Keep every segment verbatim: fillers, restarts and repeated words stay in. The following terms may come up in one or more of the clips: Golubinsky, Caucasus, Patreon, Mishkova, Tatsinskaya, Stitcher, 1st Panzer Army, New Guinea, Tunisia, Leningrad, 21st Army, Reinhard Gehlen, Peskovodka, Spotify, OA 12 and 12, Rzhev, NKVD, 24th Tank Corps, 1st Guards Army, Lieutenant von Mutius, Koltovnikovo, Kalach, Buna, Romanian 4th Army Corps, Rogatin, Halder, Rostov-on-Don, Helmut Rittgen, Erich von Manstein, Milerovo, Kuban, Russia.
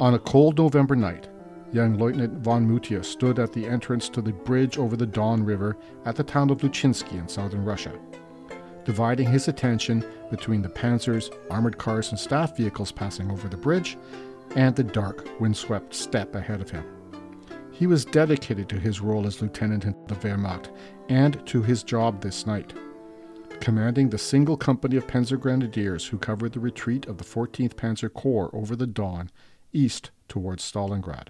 On a cold November night, young Lieutenant von Mutius stood at the entrance to the bridge over the Don River at the town of Luchinsky in southern Russia, dividing his attention between the panzers, armored cars, and staff vehicles passing over the bridge, and the dark, windswept steppe ahead of him. He was dedicated to his role as lieutenant in the Wehrmacht and to his job this night, commanding the single company of Panzer Grenadiers who covered the retreat of the fourteenth Panzer Corps over the Don, east towards Stalingrad.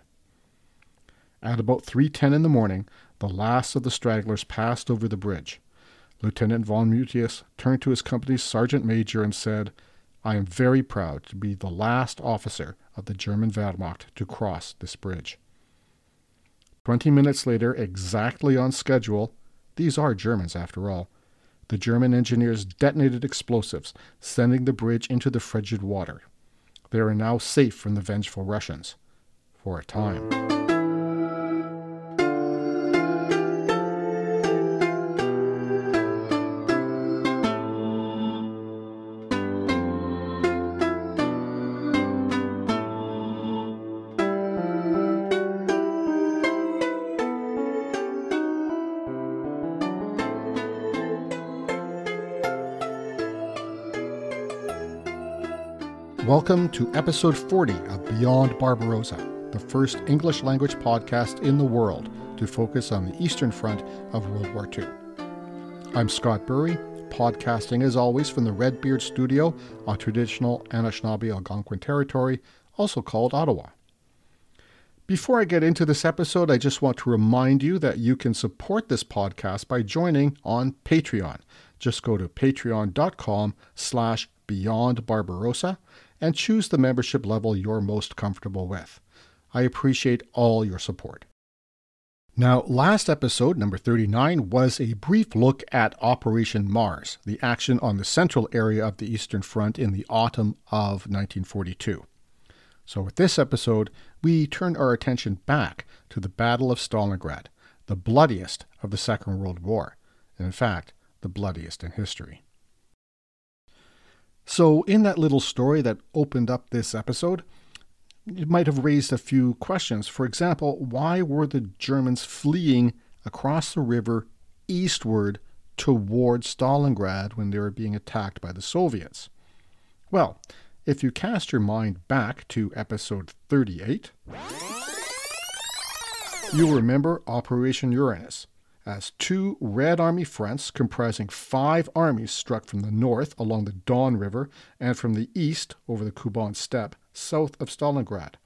At about three ten in the morning, the last of the stragglers passed over the bridge. Lieutenant von Mutius turned to his company's sergeant major and said, "I am very proud to be the last officer of the German Wehrmacht to cross this bridge." Twenty minutes later, exactly on schedule — these are Germans after all — the German engineers detonated explosives, sending the bridge into the frigid water. They are now safe from the vengeful Russians. For a time. Welcome to episode forty of Beyond Barbarossa, the first English-language podcast in the world to focus on the Eastern Front of World War Two. I'm Scott Burry, podcasting as always from the Redbeard Studio on traditional Anishinaabe Algonquin territory, also called Ottawa. Before I get into this episode, I just want to remind you that you can support this podcast by joining on Patreon. Just go to patreon.com slash Beyond Barbarossa and choose the membership level you're most comfortable with. I appreciate all your support. Now, last episode, number thirty-nine, was a brief look at Operation Mars, the action on the central area of the Eastern Front in the autumn of nineteen forty-two. So with this episode, we turn our attention back to the Battle of Stalingrad, the bloodiest of the Second World War, and in fact, the bloodiest in history. So in that little story that opened up this episode, it might have raised a few questions. For example, why were the Germans fleeing across the river eastward toward Stalingrad when they were being attacked by the Soviets? Well, if you cast your mind back to episode thirty-eight, you'll remember Operation Uranus, as two Red Army fronts comprising five armies struck from the north along the Don River and from the east over the Kuban steppe south of Stalingrad.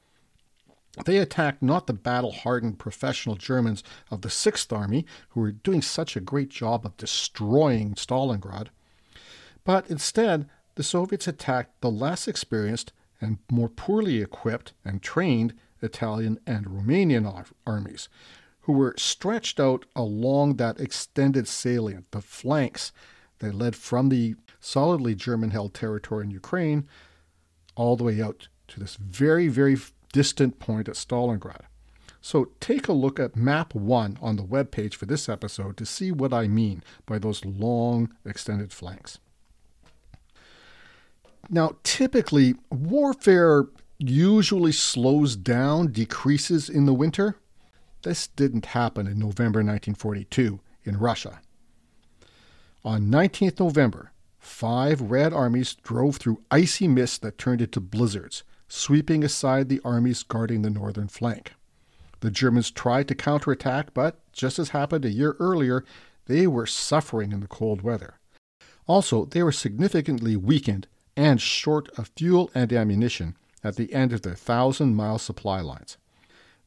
They attacked not the battle-hardened professional Germans of the Sixth Army, who were doing such a great job of destroying Stalingrad, but instead the Soviets attacked the less experienced and more poorly equipped and trained Italian and Romanian armies, who were stretched out along that extended salient, the flanks that led from the solidly German-held territory in Ukraine all the way out to this very, very distant point at Stalingrad. So take a look at map one on the webpage for this episode to see what I mean by those long, extended flanks. Now, typically, warfare usually slows down, decreases in the winter. This didn't happen in November nineteen forty-two in Russia. On nineteenth of November, five Red Armies drove through icy mists that turned into blizzards, sweeping aside the armies guarding the northern flank. The Germans tried to counterattack, but just as happened a year earlier, they were suffering in the cold weather. Also, they were significantly weakened and short of fuel and ammunition at the end of their thousand-mile supply lines.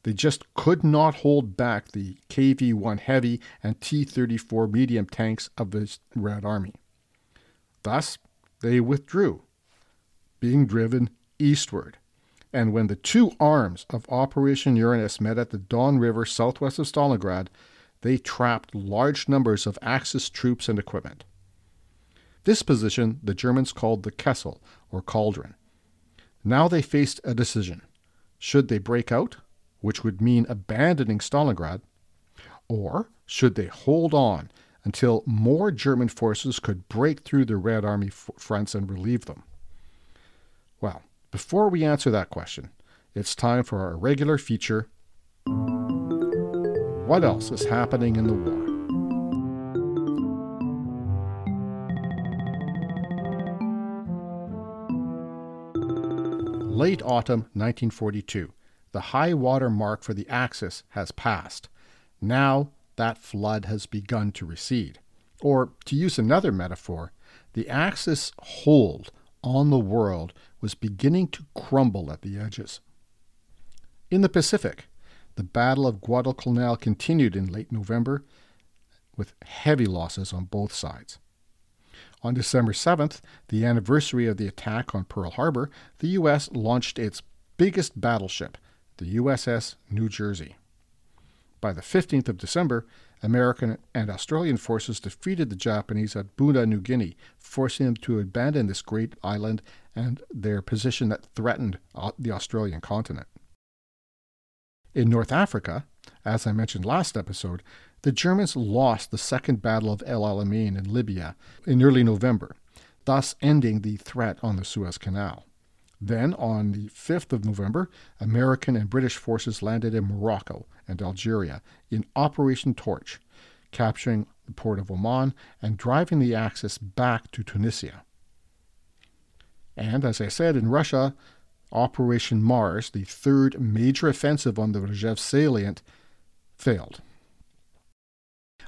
They just could not hold back the K V one heavy and T thirty-four medium tanks of the Red Army. Thus, they withdrew, being driven eastward. And when the two arms of Operation Uranus met at the Don River southwest of Stalingrad, they trapped large numbers of Axis troops and equipment. This position the Germans called the Kessel, or cauldron. Now they faced a decision. Should they break out, which would mean abandoning Stalingrad, or should they hold on until more German forces could break through the Red Army f- fronts and relieve them? Well, before we answer that question, It's time for our regular feature, What Else is Happening in the War? Late autumn nineteen forty-two. The high water mark for the Axis has passed. Now that flood has begun to recede. Or, to use another metaphor, the Axis hold on the world was beginning to crumble at the edges. In the Pacific, the Battle of Guadalcanal continued in late November with heavy losses on both sides. On December seventh, the anniversary of the attack on Pearl Harbor, the U S launched its biggest battleship, the U S S New Jersey. By the fifteenth of December, American and Australian forces defeated the Japanese at Buna, New Guinea, forcing them to abandon this great island and their position that threatened the Australian continent. In North Africa, as I mentioned last episode, the Germans lost the Second Battle of El Alamein in Libya in early November, thus ending the threat on the Suez Canal. Then, on the fifth of November, American and British forces landed in Morocco and Algeria in Operation Torch, capturing the port of Oman and driving the Axis back to Tunisia. And, as I said, in Russia, Operation Mars, the third major offensive on the Rzhev salient, failed.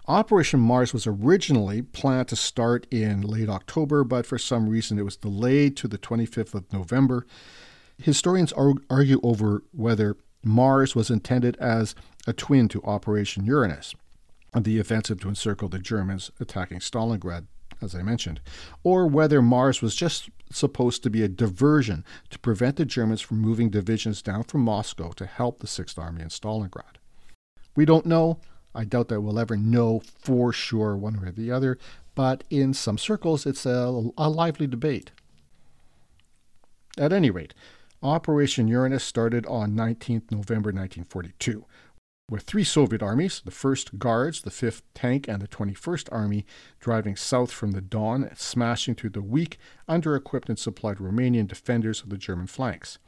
Operation Mars was originally planned to start in late October, but for some reason it was delayed to the twenty-fifth of November. Historians argue over whether Mars was intended as a twin to Operation Uranus, the offensive to encircle the Germans attacking Stalingrad, as I mentioned, or whether Mars was just supposed to be a diversion to prevent the Germans from moving divisions down from Moscow to help the Sixth Army in Stalingrad. We don't know. I doubt that we'll ever know for sure one way or the other, but in some circles it's a, a lively debate. At any rate, Operation Uranus started on nineteenth November nineteen forty-two, with three Soviet armies, the first Guards, the fifth Tank, and the twenty-first Army, driving south from the Don, smashing through the weak, under-equipped and supplied Romanian defenders of the German flanks.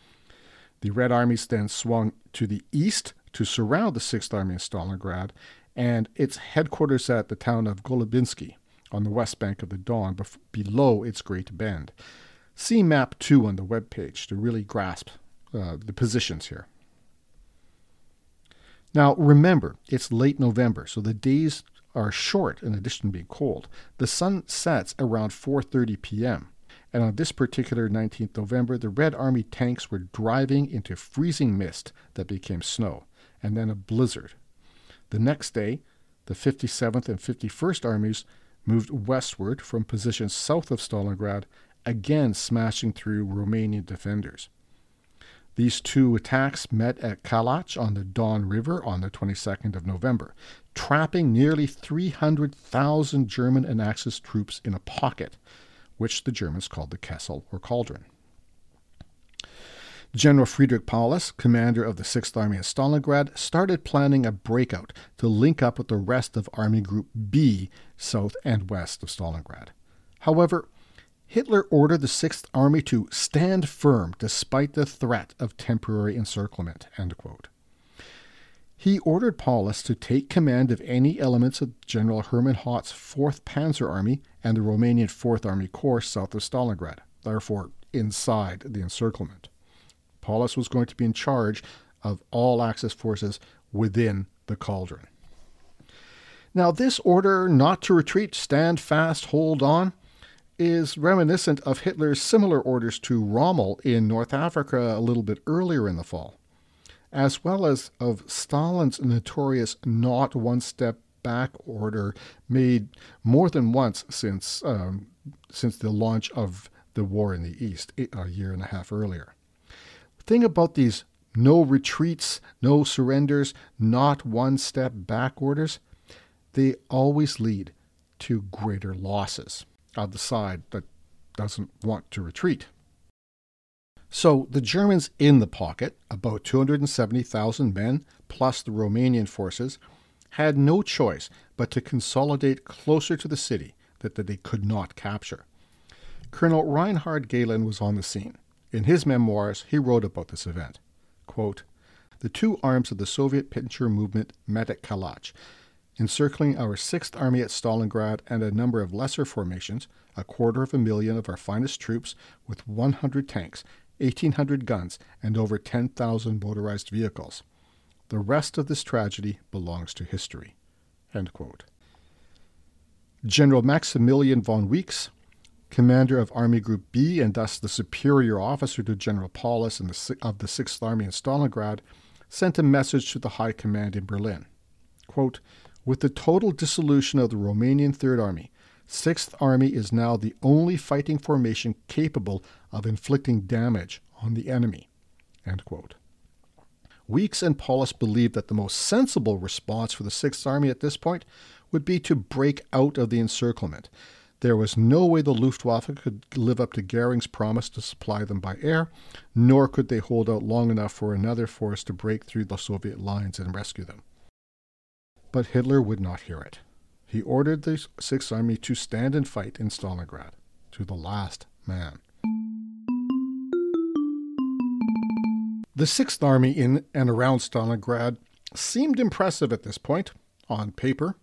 The Red Armies then swung to the east to surround the sixth Army in Stalingrad and its headquarters at the town of Golubinsky on the west bank of the Don, bef- below its Great Bend. See Map two on the webpage to really grasp uh, the positions here. Now remember, it's late November, so the days are short in addition to being cold. The sun sets around four thirty p.m. and on this particular nineteenth November, the Red Army tanks were driving into freezing mist that became snow, and then a blizzard. The next day, the fifty-seventh and fifty-first Armies moved westward from positions south of Stalingrad, again smashing through Romanian defenders. These two attacks met at Kalach on the Don River on the twenty-second of November, trapping nearly three hundred thousand German and Axis troops in a pocket, which the Germans called the Kessel or Cauldron. General Friedrich Paulus, commander of the sixth Army in Stalingrad, started planning a breakout to link up with the rest of Army Group B south and west of Stalingrad. However, Hitler ordered the sixth Army to stand firm despite the threat of temporary encirclement, end quote. He ordered Paulus to take command of any elements of General Hermann Hoth's fourth Panzer Army and the Romanian fourth Army Corps south of Stalingrad, therefore inside the encirclement. Paulus was going to be in charge of all Axis forces within the Cauldron. Now, this order not to retreat, stand fast, hold on, is reminiscent of Hitler's similar orders to Rommel in North Africa a little bit earlier in the fall, as well as of Stalin's notorious not one step back order made more than once since, um, since the launch of the war in the East a year and a half earlier. Thing about these no retreats, no surrenders, not one step back orders, they always lead to greater losses of the side that doesn't want to retreat. So the Germans in the pocket, about two hundred seventy thousand men plus the Romanian forces, had no choice but to consolidate closer to the city that, that they could not capture. Colonel Reinhard Gehlen was on the scene. In his memoirs, he wrote about this event. quote, the two arms of the Soviet pincher movement met at Kalach, encircling our Sixth Army at Stalingrad and a number of lesser formations, a quarter of a million of our finest troops with one hundred tanks, eighteen hundred guns, and over ten thousand motorized vehicles. The rest of this tragedy belongs to history. End quote. General Maximilian von Weichs, commander of Army Group B and thus the superior officer to General Paulus and the, of the Sixth Army in Stalingrad, sent a message to the High Command in Berlin. Quote, with the total dissolution of the Romanian Third Army, Sixth Army is now the only fighting formation capable of inflicting damage on the enemy. End quote. Weichs and Paulus believed that the most sensible response for the Sixth Army at this point would be to break out of the encirclement. There was no way the Luftwaffe could live up to Goering's promise to supply them by air, nor could they hold out long enough for another force to break through the Soviet lines and rescue them. But Hitler would not hear it. He ordered the Sixth Army to stand and fight in Stalingrad, to the last man. The Sixth Army in and around Stalingrad seemed impressive at this point, on paper.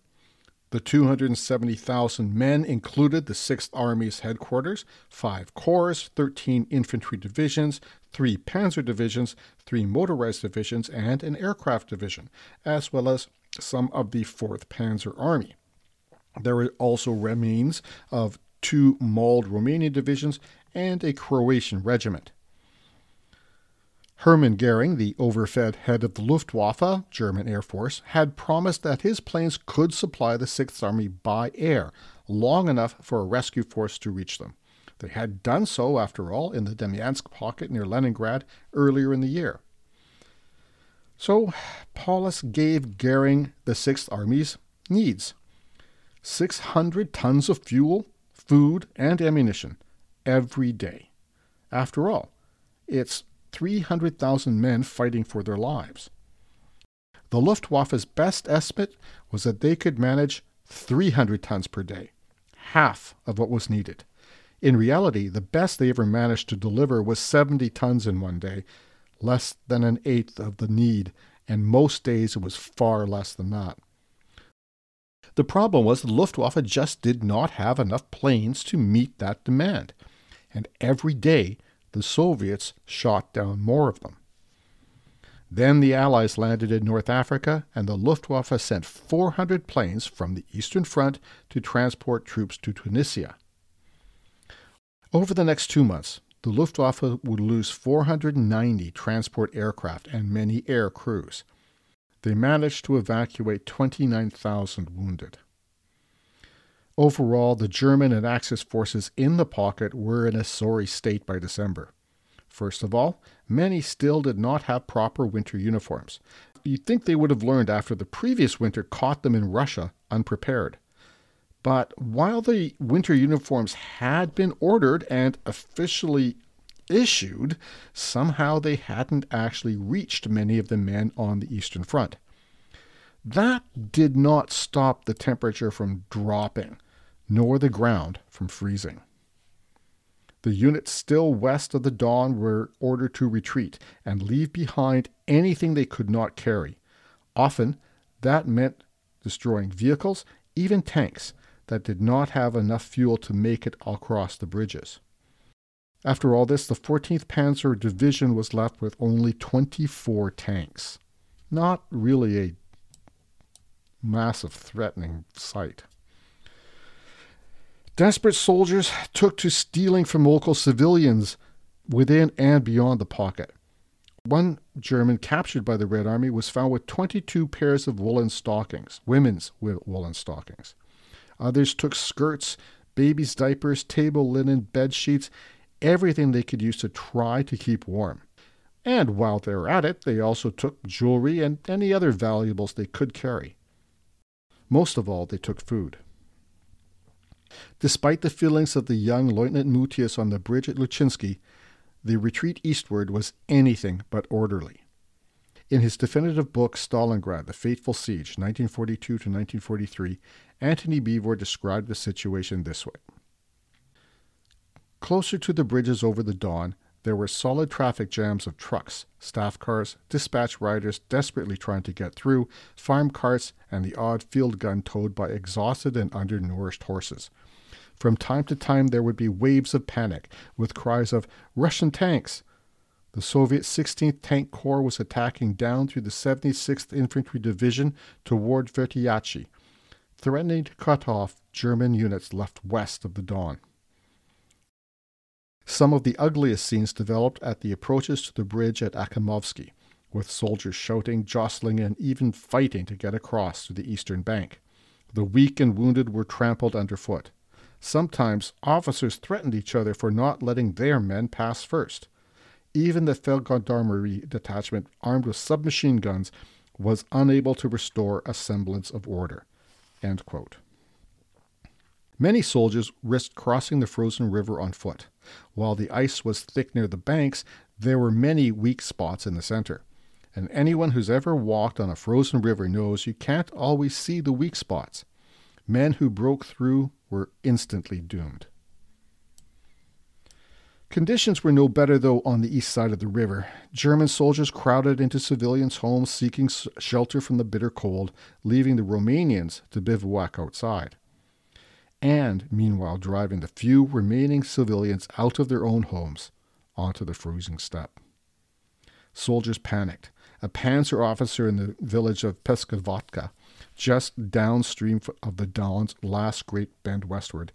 The two hundred seventy thousand men included the Sixth Army's headquarters, five corps, thirteen infantry divisions, three panzer divisions, three motorized divisions, and an aircraft division, as well as some of the fourth Panzer Army. There were also remains of two mauled Romanian divisions and a Croatian regiment. Hermann Goering, the overfed head of the Luftwaffe, German Air Force, had promised that his planes could supply the Sixth Army by air, long enough for a rescue force to reach them. They had done so, after all, in the Demyansk pocket near Leningrad earlier in the year. So, Paulus gave Goering the Sixth Army's needs. six hundred tons of fuel, food, and ammunition every day. After all, it's three hundred thousand men fighting for their lives. The Luftwaffe's best estimate was that they could manage three hundred tons per day, half of what was needed. In reality, the best they ever managed to deliver was seventy tons in one day, less than an eighth of the need, and most days it was far less than that. The problem was the Luftwaffe just did not have enough planes to meet that demand, and every day the Soviets shot down more of them. Then the Allies landed in North Africa, and the Luftwaffe sent four hundred planes from the Eastern Front to transport troops to Tunisia. Over the next two months, the Luftwaffe would lose four hundred ninety transport aircraft and many air crews. They managed to evacuate twenty-nine thousand wounded. Overall, the German and Axis forces in the pocket were in a sorry state by December. First of all, many still did not have proper winter uniforms. You'd think they would have learned after the previous winter caught them in Russia unprepared. But while the winter uniforms had been ordered and officially issued, somehow they hadn't actually reached many of the men on the Eastern Front. That did not stop the temperature from dropping, nor the ground from freezing. The units still west of the Don were ordered to retreat and leave behind anything they could not carry. Often, that meant destroying vehicles, even tanks, that did not have enough fuel to make it across the bridges. After all this, the fourteenth Panzer Division was left with only twenty-four tanks. Not really a massive threatening sight. Desperate soldiers took to stealing from local civilians within and beyond the pocket. One German captured by the Red Army was found with twenty-two pairs of woolen stockings, women's woolen stockings. Others took skirts, babies' diapers, table linen, bed sheets, everything they could use to try to keep warm. And while they were at it, they also took jewelry and any other valuables they could carry. Most of all, they took food. Despite the feelings of the young Lieutenant Mutius on the bridge at Luchinsky, the retreat eastward was anything but orderly. In his definitive book, Stalingrad, The Fateful Siege, nineteen forty-two to nineteen forty-three, Antony Beevor described the situation this way. Closer to the bridges over the Don, There were solid traffic jams of trucks, staff cars, dispatch riders desperately trying to get through, farm carts, and the odd field gun towed by exhausted and undernourished horses. From time to time there would be waves of panic, with cries of "Russian tanks!" The Soviet sixteenth Tank Corps was attacking down through the seventy-sixth Infantry Division toward Vertiyachi, threatening to cut off German units left west of the Don. Some of the ugliest scenes developed at the approaches to the bridge at Akimovsky, with soldiers shouting, jostling, and even fighting to get across to the eastern bank. The weak and wounded were trampled underfoot. Sometimes officers threatened each other for not letting their men pass first. Even the Feldgendarmerie detachment, armed with submachine guns, was unable to restore a semblance of order. End quote. Many soldiers risked crossing the frozen river on foot. While the ice was thick near the banks, there were many weak spots in the center. And anyone who's ever walked on a frozen river knows you can't always see the weak spots. Men who broke through were instantly doomed. Conditions were no better, though, on the east side of the river. German soldiers crowded into civilians' homes seeking shelter from the bitter cold, leaving the Romanians to bivouac outside, and meanwhile driving the few remaining civilians out of their own homes onto the freezing steppe. Soldiers panicked. A panzer officer in the village of Peskovodka, just downstream of the Don's last great bend westward,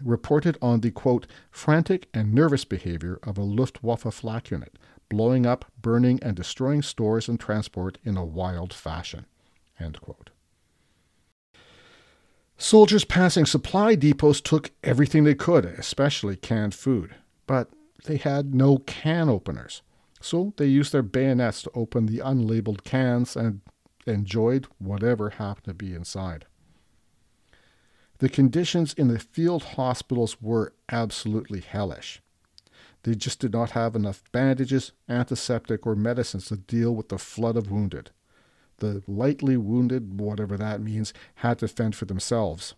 reported on the, quote, frantic and nervous behavior of a Luftwaffe flak unit, blowing up, burning, and destroying stores and transport in a wild fashion, end quote. Soldiers passing supply depots took everything they could, especially canned food, but they had no can openers, so they used their bayonets to open the unlabeled cans and enjoyed whatever happened to be inside. The conditions in the field hospitals were absolutely hellish. They just did not have enough bandages, antiseptic, or medicines to deal with the flood of wounded. The lightly wounded, whatever that means, had to fend for themselves.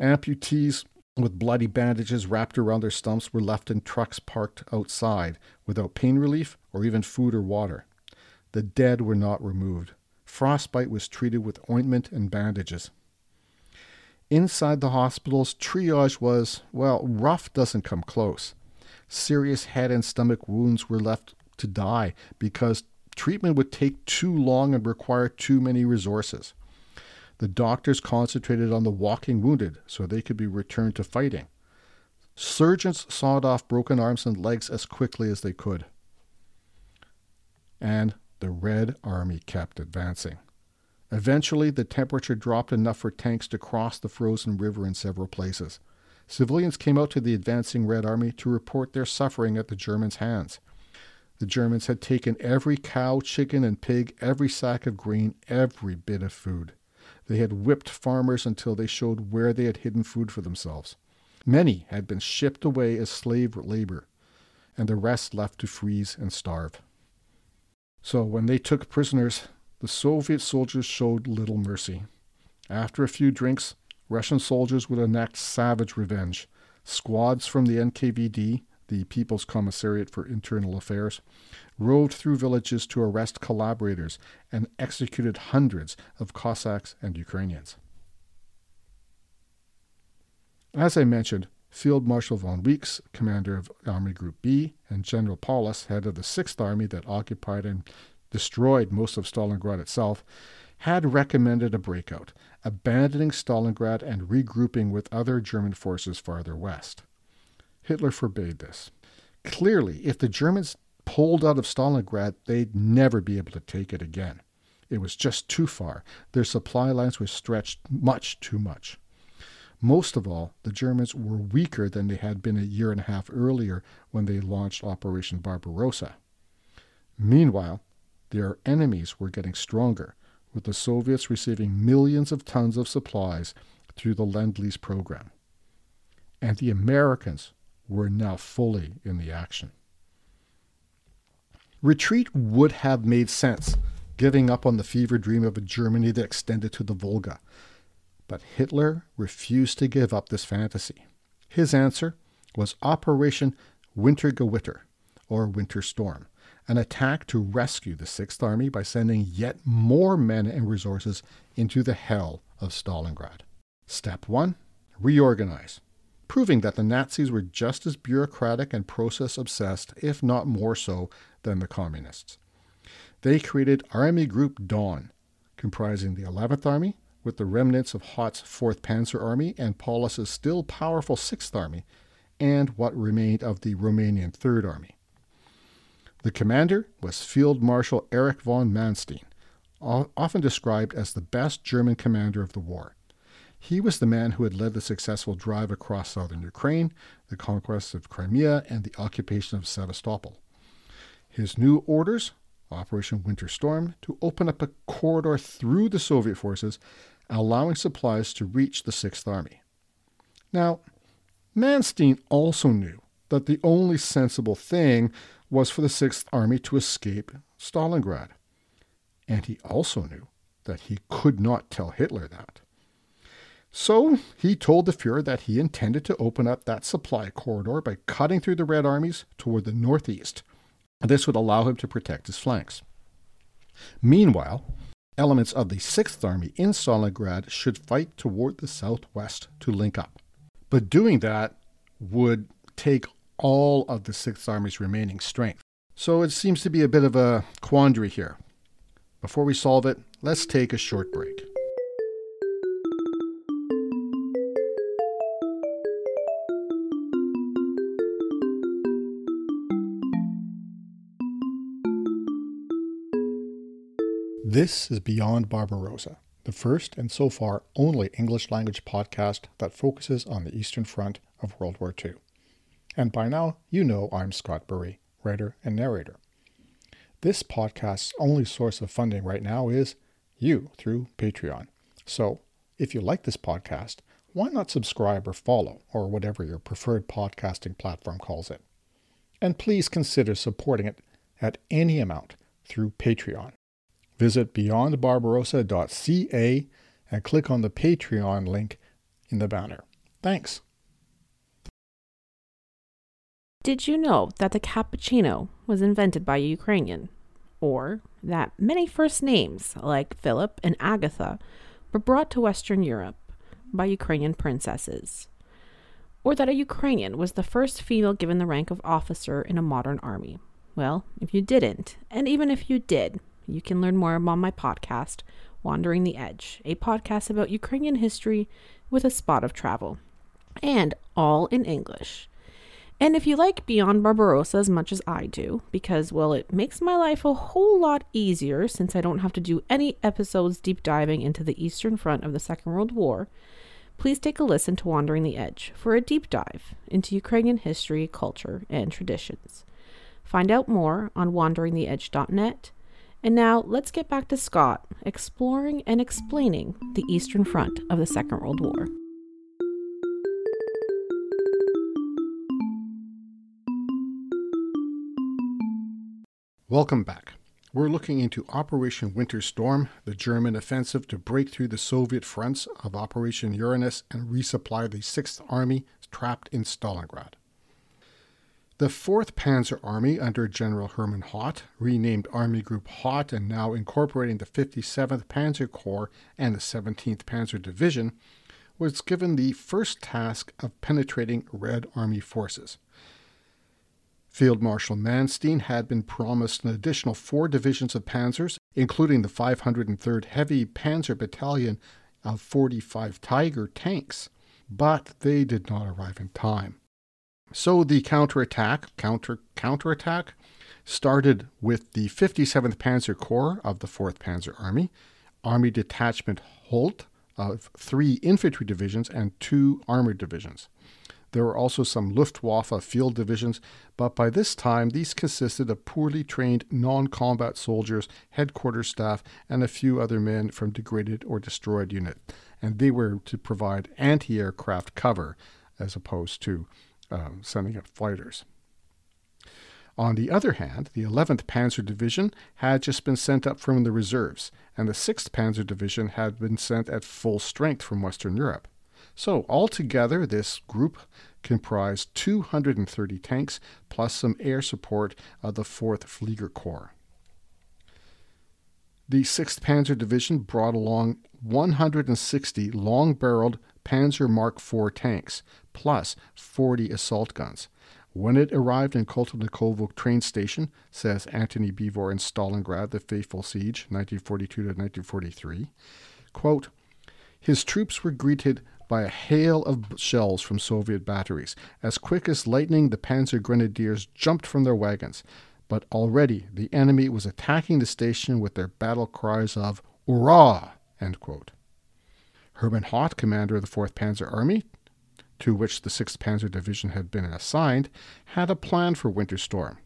Amputees with bloody bandages wrapped around their stumps were left in trucks parked outside, without pain relief or even food or water. The dead were not removed. Frostbite was treated with ointment and bandages. Inside the hospitals, triage was, well, rough doesn't come close. Serious head and stomach wounds were left to die because treatment would take too long and require too many resources. The doctors concentrated on the walking wounded so they could be returned to fighting. Surgeons sawed off broken arms and legs as quickly as they could. And the Red Army kept advancing. Eventually, the temperature dropped enough for tanks to cross the frozen river in several places. Civilians came out to the advancing Red Army to report their suffering at the Germans' hands. The Germans had taken every cow, chicken, and pig, every sack of grain, every bit of food. They had whipped farmers until they showed where they had hidden food for themselves. Many had been shipped away as slave labor, and the rest left to freeze and starve. So when they took prisoners, the Soviet soldiers showed little mercy. After a few drinks, Russian soldiers would enact savage revenge. Squads from the N K V D, the People's Commissariat for Internal Affairs, roved through villages to arrest collaborators and executed hundreds of Cossacks and Ukrainians. As I mentioned, Field Marshal von Weichs, commander of Army Group B, and General Paulus, head of the Sixth Army that occupied and destroyed most of Stalingrad itself, had recommended a breakout, abandoning Stalingrad and regrouping with other German forces farther west. Hitler forbade this. Clearly, if the Germans pulled out of Stalingrad, they'd never be able to take it again. It was just too far. Their supply lines were stretched much too much. Most of all, the Germans were weaker than they had been a year and a half earlier when they launched Operation Barbarossa. Meanwhile, their enemies were getting stronger, with the Soviets receiving millions of tons of supplies through the Lend-Lease program. And the Americans were now fully in the action. Retreat would have made sense, giving up on the fever dream of a Germany that extended to the Volga. But Hitler refused to give up this fantasy. His answer was Operation Wintergewitter, or Winter Storm, an attack to rescue the Sixth Army by sending yet more men and resources into the hell of Stalingrad. Step one, reorganize, proving that the Nazis were just as bureaucratic and process-obsessed, if not more so, than the Communists. They created Army Group Dawn, comprising the eleventh Army, with the remnants of Hoth's fourth Panzer Army and Paulus's still powerful sixth Army, and what remained of the Romanian third Army. The commander was Field Marshal Erich von Manstein, often described as the best German commander of the war. He was the man who had led the successful drive across southern Ukraine, the conquest of Crimea, and the occupation of Sevastopol. His new orders, Operation Winter Storm, to open up a corridor through the Soviet forces, allowing supplies to reach the Sixth Army. Now, Manstein also knew that the only sensible thing was for the Sixth Army to escape Stalingrad. And he also knew that he could not tell Hitler that. So he told the Fuhrer that he intended to open up that supply corridor by cutting through the Red Armies toward the northeast. This would allow him to protect his flanks. Meanwhile, elements of the Sixth Army in Stalingrad should fight toward the southwest to link up. But doing that would take all of the Sixth Army's remaining strength. So it seems to be a bit of a quandary here. Before we solve it, let's take a short break. This is Beyond Barbarossa, the first and so far only English-language podcast that focuses on the Eastern Front of World War Two. And by now, you know I'm Scott Burry, writer and narrator. This podcast's only source of funding right now is you through Patreon. So, if you like this podcast, why not subscribe or follow, or whatever your preferred podcasting platform calls it? And please consider supporting it at any amount through Patreon. Visit beyond barbarossa dot c a and click on the Patreon link in the banner. Thanks. Did you know that the cappuccino was invented by a Ukrainian? Or that many first names, like Philip and Agatha, were brought to Western Europe by Ukrainian princesses? Or that a Ukrainian was the first female given the rank of officer in a modern army? Well, if you didn't, and even if you did, you can learn more on my podcast, Wandering the Edge, a podcast about Ukrainian history with a spot of travel, and all in English. And if you like Beyond Barbarossa as much as I do, because, well, it makes my life a whole lot easier since I don't have to do any episodes deep diving into the Eastern Front of the Second World War, please take a listen to Wandering the Edge for a deep dive into Ukrainian history, culture, and traditions. Find out more on wandering the edge dot net. And now, let's get back to Scott, exploring and explaining the Eastern Front of the Second World War. Welcome back. We're looking into Operation Winter Storm, the German offensive to break through the Soviet fronts of Operation Uranus and resupply the Sixth Army trapped in Stalingrad. The fourth Panzer Army, under General Hermann Hoth, renamed Army Group Hoth and now incorporating the fifty-seventh Panzer Corps and the seventeenth Panzer Division, was given the first task of penetrating Red Army forces. Field Marshal Manstein had been promised an additional four divisions of panzers, including the five hundred third Heavy Panzer Battalion of forty-five Tiger tanks, but they did not arrive in time. So the counterattack, counter, counterattack started with the fifty-seventh Panzer Corps of the fourth Panzer Army, Army Detachment Holt of three infantry divisions and two armored divisions. There were also some Luftwaffe field divisions, but by this time these consisted of poorly trained non-combat soldiers, headquarters staff, and a few other men from degraded or destroyed units, and they were to provide anti-aircraft cover as opposed to Um, sending up fighters. On the other hand, the eleventh Panzer Division had just been sent up from the reserves, and the sixth Panzer Division had been sent at full strength from Western Europe. So altogether, this group comprised two hundred thirty tanks plus some air support of the fourth Flieger Corps. The sixth Panzer Division brought along one hundred sixty long-barreled Panzer Mark four tanks, plus forty assault guns. When it arrived in Koltovnikovo train station, says Antony Beevor in Stalingrad, The Faithful Siege, nineteen forty-two to nineteen forty-three, quote, his troops were greeted by a hail of shells from Soviet batteries. As quick as lightning, the Panzer Grenadiers jumped from their wagons. But already the enemy was attacking the station with their battle cries of "Hurrah!" End quote. Hermann Hoth, commander of the fourth Panzer Army, to which the sixth Panzer Division had been assigned, had a plan for Winter Storm.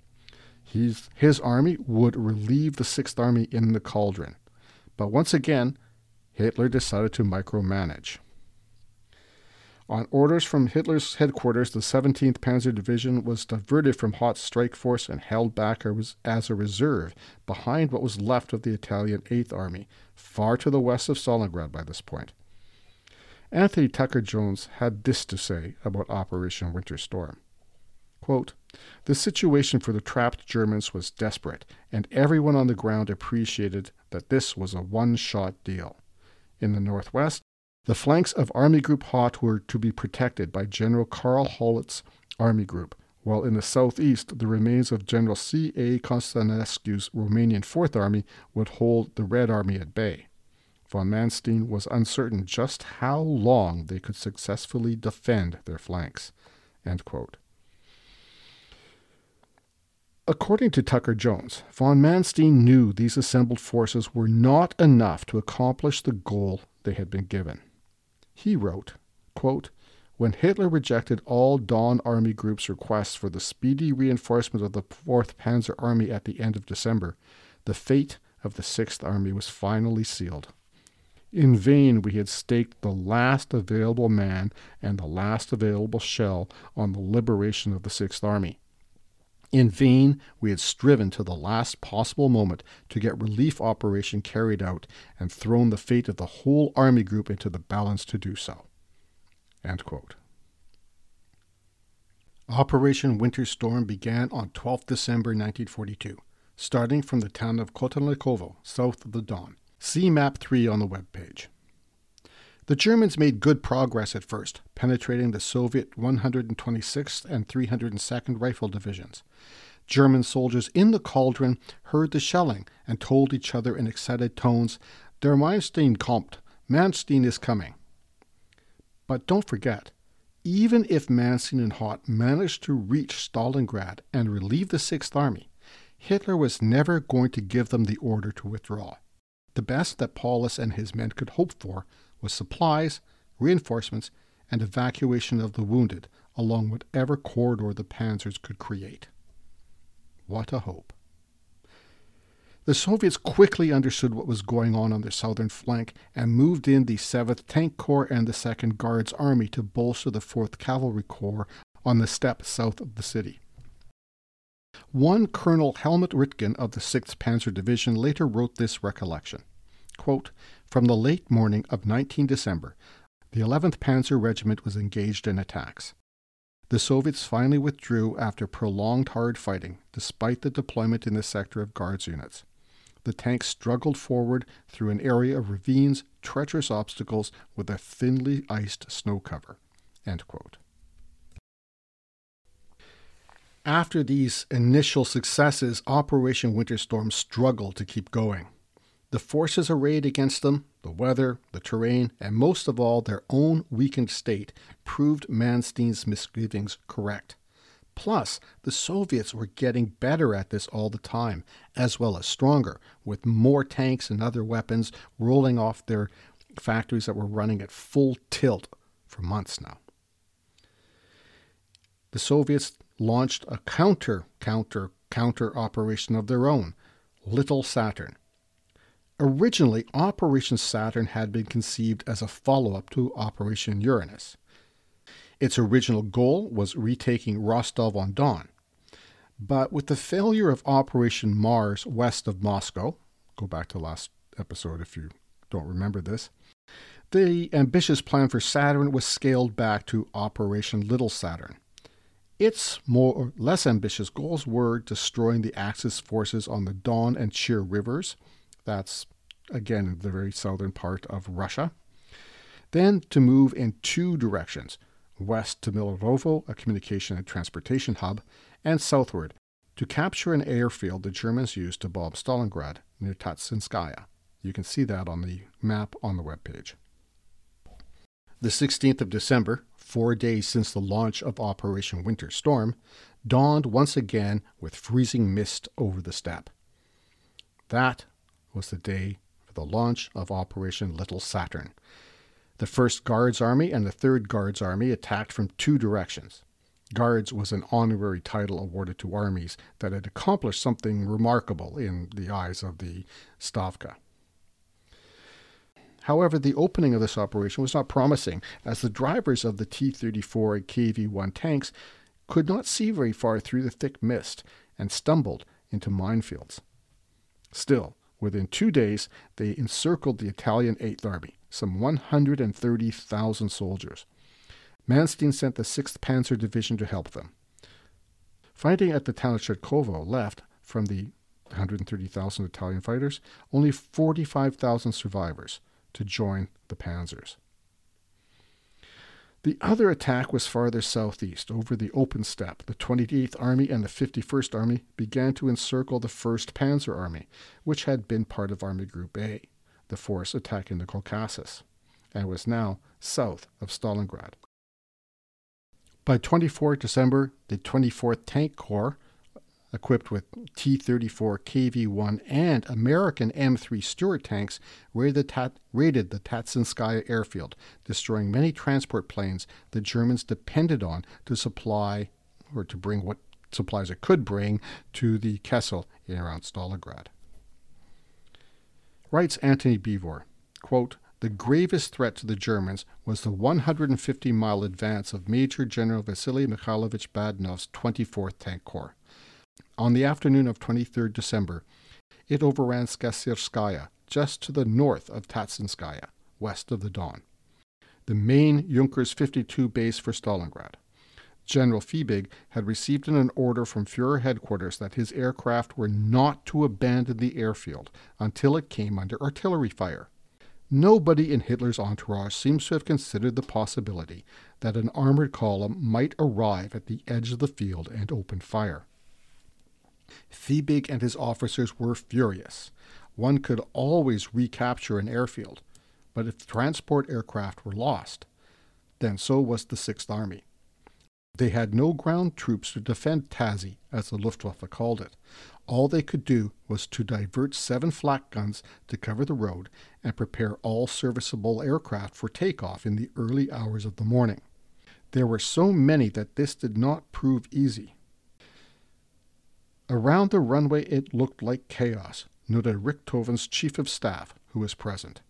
His, his army would relieve the sixth Army in the cauldron. But once again, Hitler decided to micromanage. On orders from Hitler's headquarters, the seventeenth Panzer Division was diverted from Hoth's strike force and held back as a reserve behind what was left of the Italian eighth Army, far to the west of Stalingrad by this point. Anthony Tucker Jones had this to say about Operation Winter Storm. Quote, the situation for the trapped Germans was desperate, and everyone on the ground appreciated that this was a one-shot deal. In the northwest, the flanks of Army Group Hoth were to be protected by General Karl Hollitz's Army Group, while in the southeast, the remains of General C A Constantinescu's Romanian fourth Army would hold the Red Army at bay. Von Manstein was uncertain just how long they could successfully defend their flanks. End quote. According to Tucker Jones, von Manstein knew these assembled forces were not enough to accomplish the goal they had been given. He wrote, quote, when Hitler rejected all Don Army Group's requests for the speedy reinforcement of the fourth Panzer Army at the end of December, the fate of the sixth Army was finally sealed. In vain we had staked the last available man and the last available shell on the liberation of the sixth Army. In vain we had striven to the last possible moment to get relief operation carried out and thrown the fate of the whole Army Group into the balance to do so. End quote. Operation Winter Storm began on twelfth December nineteen forty-two, starting from the town of Koltovnikovo, south of the Don. See Map three on the web page. The Germans made good progress at first, penetrating the Soviet one hundred twenty-sixth and three hundred second Rifle Divisions. German soldiers in the cauldron heard the shelling and told each other in excited tones, Der Manstein kommt, Manstein is coming. But don't forget, even if Manstein and Hoth managed to reach Stalingrad and relieve the sixth Army, Hitler was never going to give them the order to withdraw. The best that Paulus and his men could hope for was supplies, reinforcements, and evacuation of the wounded along whatever corridor the panzers could create. What a hope. The Soviets quickly understood what was going on on their southern flank and moved in the seventh Tank Corps and the second Guards Army to bolster the fourth Cavalry Corps on the steppe south of the city. One Colonel Helmut Rittgen of the sixth Panzer Division later wrote this recollection, quote, from the late morning of nineteenth December, the eleventh Panzer Regiment was engaged in attacks. The Soviets finally withdrew after prolonged hard fighting, despite the deployment in the sector of Guards units. The tanks struggled forward through an area of ravines, treacherous obstacles, with a thinly iced snow cover. End quote. After these initial successes, Operation Winter Storm struggled to keep going. The forces arrayed against them, the weather, the terrain, and most of all their own weakened state, proved Manstein's misgivings correct. Plus, the Soviets were getting better at this all the time, as well as stronger, with more tanks and other weapons rolling off their factories that were running at full tilt for months now. The Soviets launched a counter, counter, counter operation of their own, Little Saturn. Originally, Operation Saturn had been conceived as a follow-up to Operation Uranus. Its original goal was retaking Rostov-on-Don. But with the failure of Operation Mars west of Moscow, go back to last episode if you don't remember this. The ambitious plan for Saturn was scaled back to Operation Little Saturn. Its more or less ambitious goals were destroying the Axis forces on the Don and Shir rivers. That's, again, the very southern part of Russia. Then to move in two directions, west to Milerovo, a communication and transportation hub, and southward, to capture an airfield the Germans used to bomb Stalingrad near Tatsinskaya. You can see that on the map on the webpage. The sixteenth of December, four days since the launch of Operation Winter Storm, dawned once again with freezing mist over the steppe. That was the day for the launch of Operation Little Saturn. The first Guards Army and the third Guards Army attacked from two directions. Guards was an honorary title awarded to armies that had accomplished something remarkable in the eyes of the Stavka. However, the opening of this operation was not promising, as the drivers of the T thirty-four and K V one tanks could not see very far through the thick mist and stumbled into minefields. Still, within two days, they encircled the Italian eighth Army, some one hundred thirty thousand soldiers. Manstein sent the sixth Panzer Division to help them. Fighting at the town of Chertkovo left, from the one hundred thirty thousand Italian fighters, only forty-five thousand survivors to join the panzers. The other attack was farther southeast, over the open steppe. The twenty-eighth Army and the fifty-first Army began to encircle the first Panzer Army, which had been part of Army Group A, the force attacking the Caucasus, and was now south of Stalingrad. By the twenty-fourth of December, the twenty-fourth Tank Corps, equipped with T thirty-four, K V one, and American M three Stuart tanks, raided the, Tat- raided the Tatsinskaya airfield, destroying many transport planes the Germans depended on to supply, or to bring what supplies it could bring, to the Kessel in around Stalingrad. Writes Antony Beevor, quote, "The gravest threat to the Germans was the one hundred fifty mile advance of Major General Vasily Mikhailovich Badnov's twenty-fourth Tank Corps. On the afternoon of the twenty-third of December, it overran Skasirskaya, just to the north of Tatsinskaya, west of the Don, the main Junkers fifty-two base for Stalingrad. General Fiebig had received an order from Fuhrer headquarters that his aircraft were not to abandon the airfield until it came under artillery fire. Nobody in Hitler's entourage seems to have considered the possibility that an armored column might arrive at the edge of the field and open fire. Fiebig and his officers were furious. One could always recapture an airfield, but if transport aircraft were lost, then so was the sixth Army. They had no ground troops to defend Tazi, as the Luftwaffe called it. All they could do was to divert seven flak guns to cover the road and prepare all serviceable aircraft for takeoff in the early hours of the morning. There were so many that this did not prove easy. Around the runway it looked like chaos," noted Richthofen's chief of staff, who was present."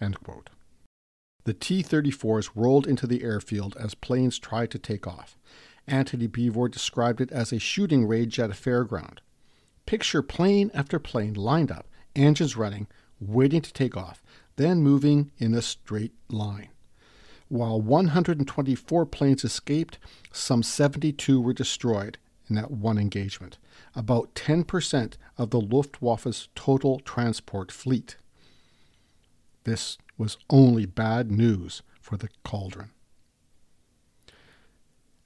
End quote. The T thirty-fours rolled into the airfield as planes tried to take off. Antony Beevor described it as a shooting range at a fairground. Picture plane after plane lined up, engines running, waiting to take off, then moving in a straight line. While one hundred twenty-four planes escaped, some seventy-two were destroyed in that one engagement, about ten percent of the Luftwaffe's total transport fleet. This was only bad news for the cauldron.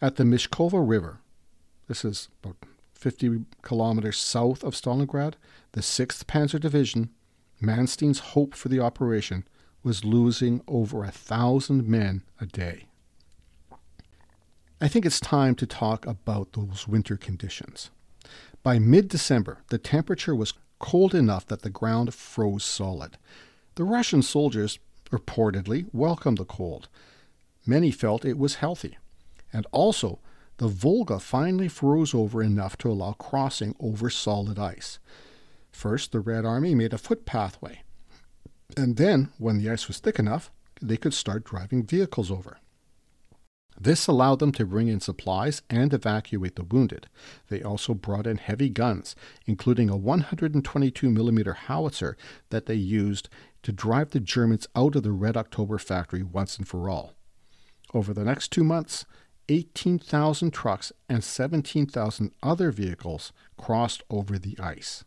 At the Mishkova River, this is about fifty kilometers south of Stalingrad, the sixth Panzer Division, Manstein's hope for the operation, was losing over a thousand men a day. I think it's time to talk about those winter conditions. By mid-December, the temperature was cold enough that the ground froze solid. The Russian soldiers reportedly welcomed the cold. Many felt it was healthy. And also, the Volga finally froze over enough to allow crossing over solid ice. First, the Red Army made a foot pathway. And then, when the ice was thick enough, they could start driving vehicles over. This allowed them to bring in supplies and evacuate the wounded. They also brought in heavy guns, including a one hundred twenty-two millimeter howitzer that they used to drive the Germans out of the Red October factory once and for all. Over the next two months, eighteen thousand trucks and seventeen thousand other vehicles crossed over the ice.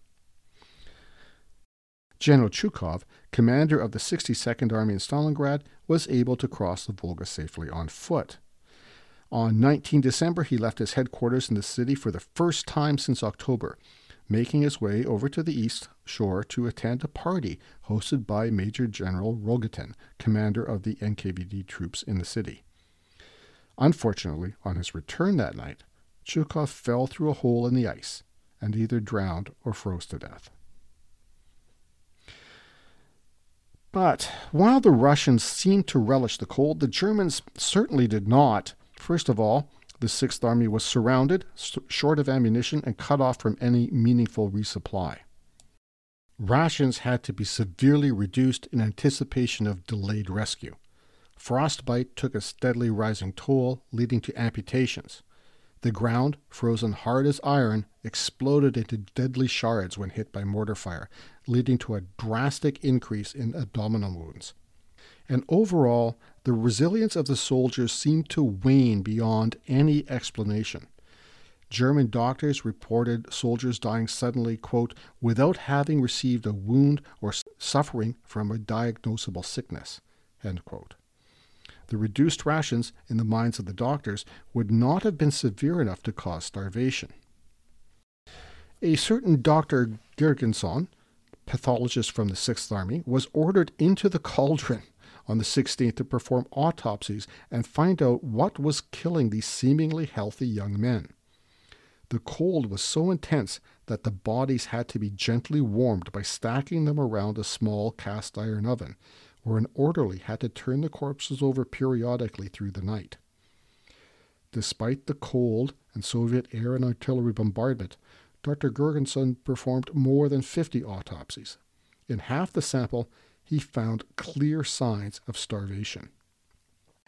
General Chukov, commander of the sixty-second Army in Stalingrad, was able to cross the Volga safely on foot. On the nineteenth of December, he left his headquarters in the city for the first time since October, making his way over to the east shore to attend a party hosted by Major General Rogatin, commander of the N K V D troops in the city. Unfortunately, on his return that night, Chukov fell through a hole in the ice and either drowned or froze to death. But while the Russians seemed to relish the cold, the Germans certainly did not. First of all, the Sixth Army was surrounded, short of ammunition, and cut off from any meaningful resupply. Rations had to be severely reduced in anticipation of delayed rescue. Frostbite took a steadily rising toll, leading to amputations. The ground, frozen hard as iron, exploded into deadly shards when hit by mortar fire, leading to a drastic increase in abdominal wounds. And overall, the resilience of the soldiers seemed to wane beyond any explanation. German doctors reported soldiers dying suddenly, quote, without having received a wound or suffering from a diagnosable sickness, end quote. The reduced rations, in the minds of the doctors, would not have been severe enough to cause starvation. A certain Doctor Gergenson, pathologist from the Sixth Army, was ordered into the cauldron on the sixteenth to perform autopsies and find out what was killing these seemingly healthy young men. The cold was so intense that the bodies had to be gently warmed by stacking them around a small cast iron oven, where an orderly had to turn the corpses over periodically through the night. Despite the cold and Soviet air and artillery bombardment, Doctor Gergenson performed more than fifty autopsies. In half the sample, he found clear signs of starvation.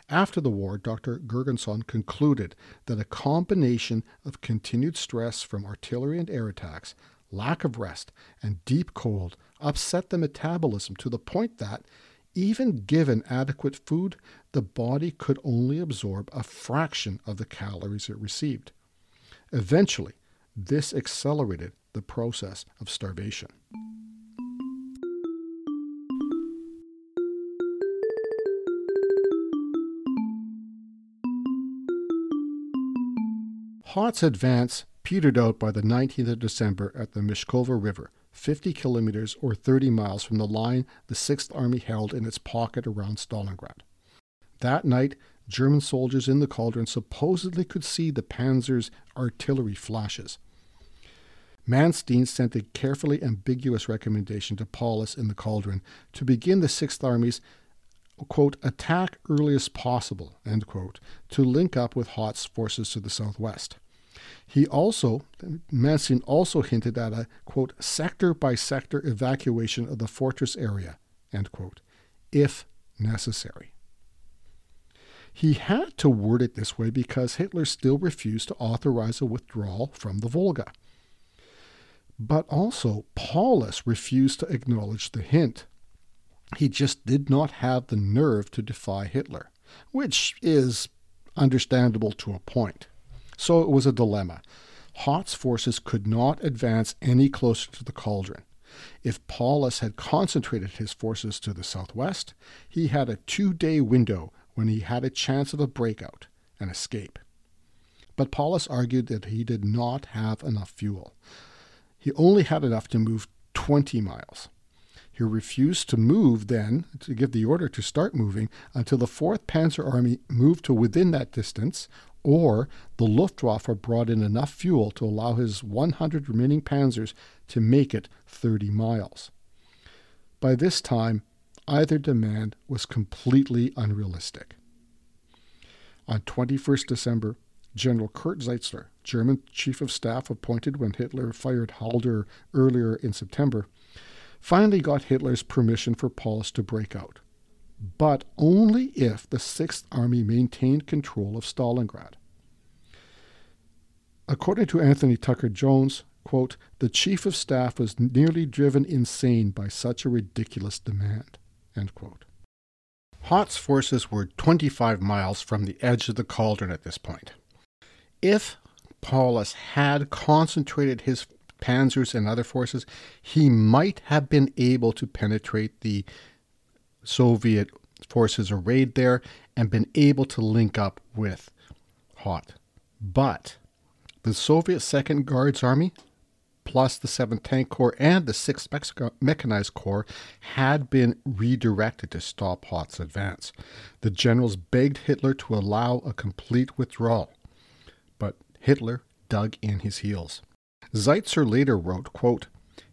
After the war, Doctor Gergenson concluded that a combination of continued stress from artillery and air attacks, lack of rest, and deep cold upset the metabolism to the point that, even given adequate food, the body could only absorb a fraction of the calories it received. Eventually, this accelerated the process of starvation. Hoth's advance petered out by the nineteenth of December at the Mishkova River, fifty kilometers or thirty miles from the line the Sixth Army held in its pocket around Stalingrad. That night, German soldiers in the cauldron supposedly could see the Panzer's artillery flashes. Manstein sent a carefully ambiguous recommendation to Paulus in the cauldron to begin the Sixth Army's, quote, attack earliest possible, end quote, to link up with Hoth's forces to the southwest. He also, Manstein also hinted at a, quote, sector-by-sector evacuation of the fortress area, end quote, if necessary. He had to word it this way because Hitler still refused to authorize a withdrawal from the Volga. But also, Paulus refused to acknowledge the hint. He just did not have the nerve to defy Hitler, which is understandable to a point. So it was a dilemma. Hoth's forces could not advance any closer to the cauldron. If Paulus had concentrated his forces to the southwest, he had a two-day window when he had a chance of a breakout, an escape. But Paulus argued that he did not have enough fuel. He only had enough to move twenty miles. He refused to move then, to give the order to start moving, until the fourth Panzer Army moved to within that distance, or the Luftwaffe brought in enough fuel to allow his one hundred remaining panzers to make it thirty miles. By this time, either demand was completely unrealistic. On the twenty-first of December, General Kurt Zeitzler, German chief of staff appointed when Hitler fired Halder earlier in September, finally got Hitler's permission for Paulus to break out, but only if the Sixth Army maintained control of Stalingrad. According to Anthony Tucker Jones, quote, the chief of staff was nearly driven insane by such a ridiculous demand, end quote. Hoth's forces were twenty-five miles from the edge of the cauldron at this point. If Paulus had concentrated his panzers and other forces, he might have been able to penetrate the Soviet forces arrayed there and been able to link up with Hoth. But the Soviet second Guards Army, plus the seventh Tank Corps and the sixth Mexico- Mechanized Corps, had been redirected to stop Hoth's advance. The generals begged Hitler to allow a complete withdrawal, but Hitler dug in his heels. Zeitzer later wrote, quote,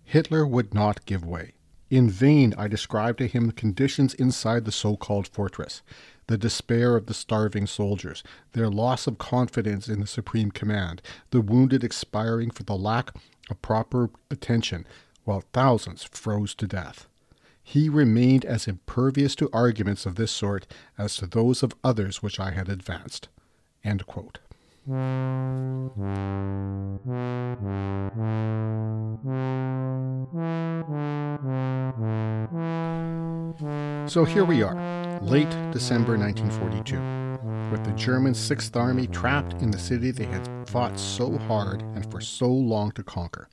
Hitler would not give way. In vain I described to him the conditions inside the so-called fortress, the despair of the starving soldiers, their loss of confidence in the Supreme Command, the wounded expiring for the lack of proper attention, while thousands froze to death. He remained as impervious to arguments of this sort as to those of others which I had advanced. End quote. So here we are, late December nineteen forty-two, with the German Sixth Army trapped in the city they had fought so hard and for so long to conquer,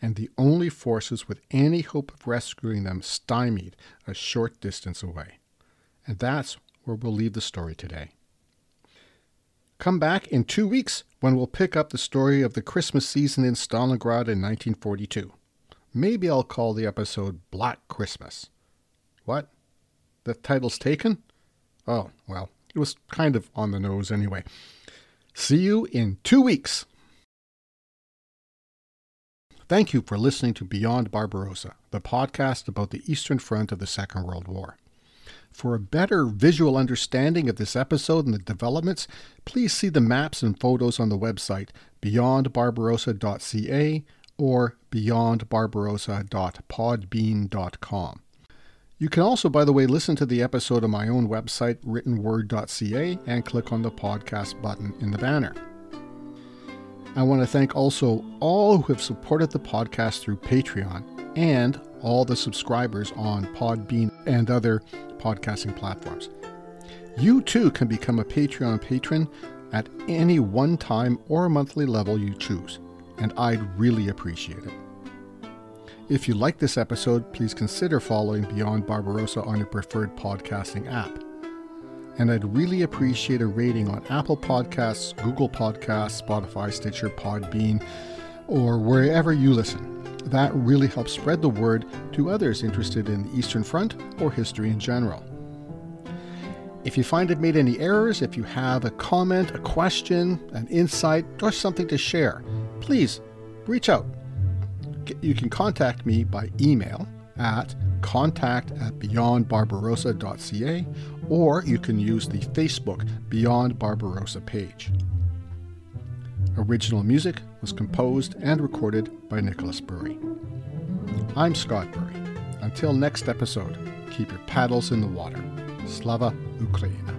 and the only forces with any hope of rescuing them stymied a short distance away. And that's where we'll leave the story today. Come back in two weeks when we'll pick up the story of the Christmas season in Stalingrad in nineteen forty-two. Maybe I'll call the episode Black Christmas. What? The title's taken? Oh, well, it was kind of on the nose anyway. See you in two weeks. Thank you for listening to Beyond Barbarossa, the podcast about the Eastern Front of the Second World War. For a better visual understanding of this episode and the developments, please see the maps and photos on the website beyond barbarossa dot c a or beyond barbarossa dot podbean dot com. You can also, by the way, listen to the episode on my own website, written word dot c a, and click on the podcast button in the banner. I want to thank also all who have supported the podcast through Patreon and all the subscribers on Podbean and other podcasting platforms. You too can become a Patreon patron at any one-time or monthly level you choose, and I'd really appreciate it. If you like this episode, please consider following Beyond Barbarossa on your preferred podcasting app. And I'd really appreciate a rating on Apple Podcasts, Google Podcasts, Spotify, Stitcher, Podbean, or wherever you listen. That really helps spread the word to others interested in the Eastern Front or history in general. If you find it made any errors, if you have a comment, a question, an insight, or something to share, please reach out. You can contact me by email at contact at beyond barbarossa dot c a, or you can use the Facebook Beyond Barbarossa page. Original music was composed and recorded by Nicholas Burry. I'm Scott Burry. Until next episode, keep your paddles in the water. Slava Ukraina.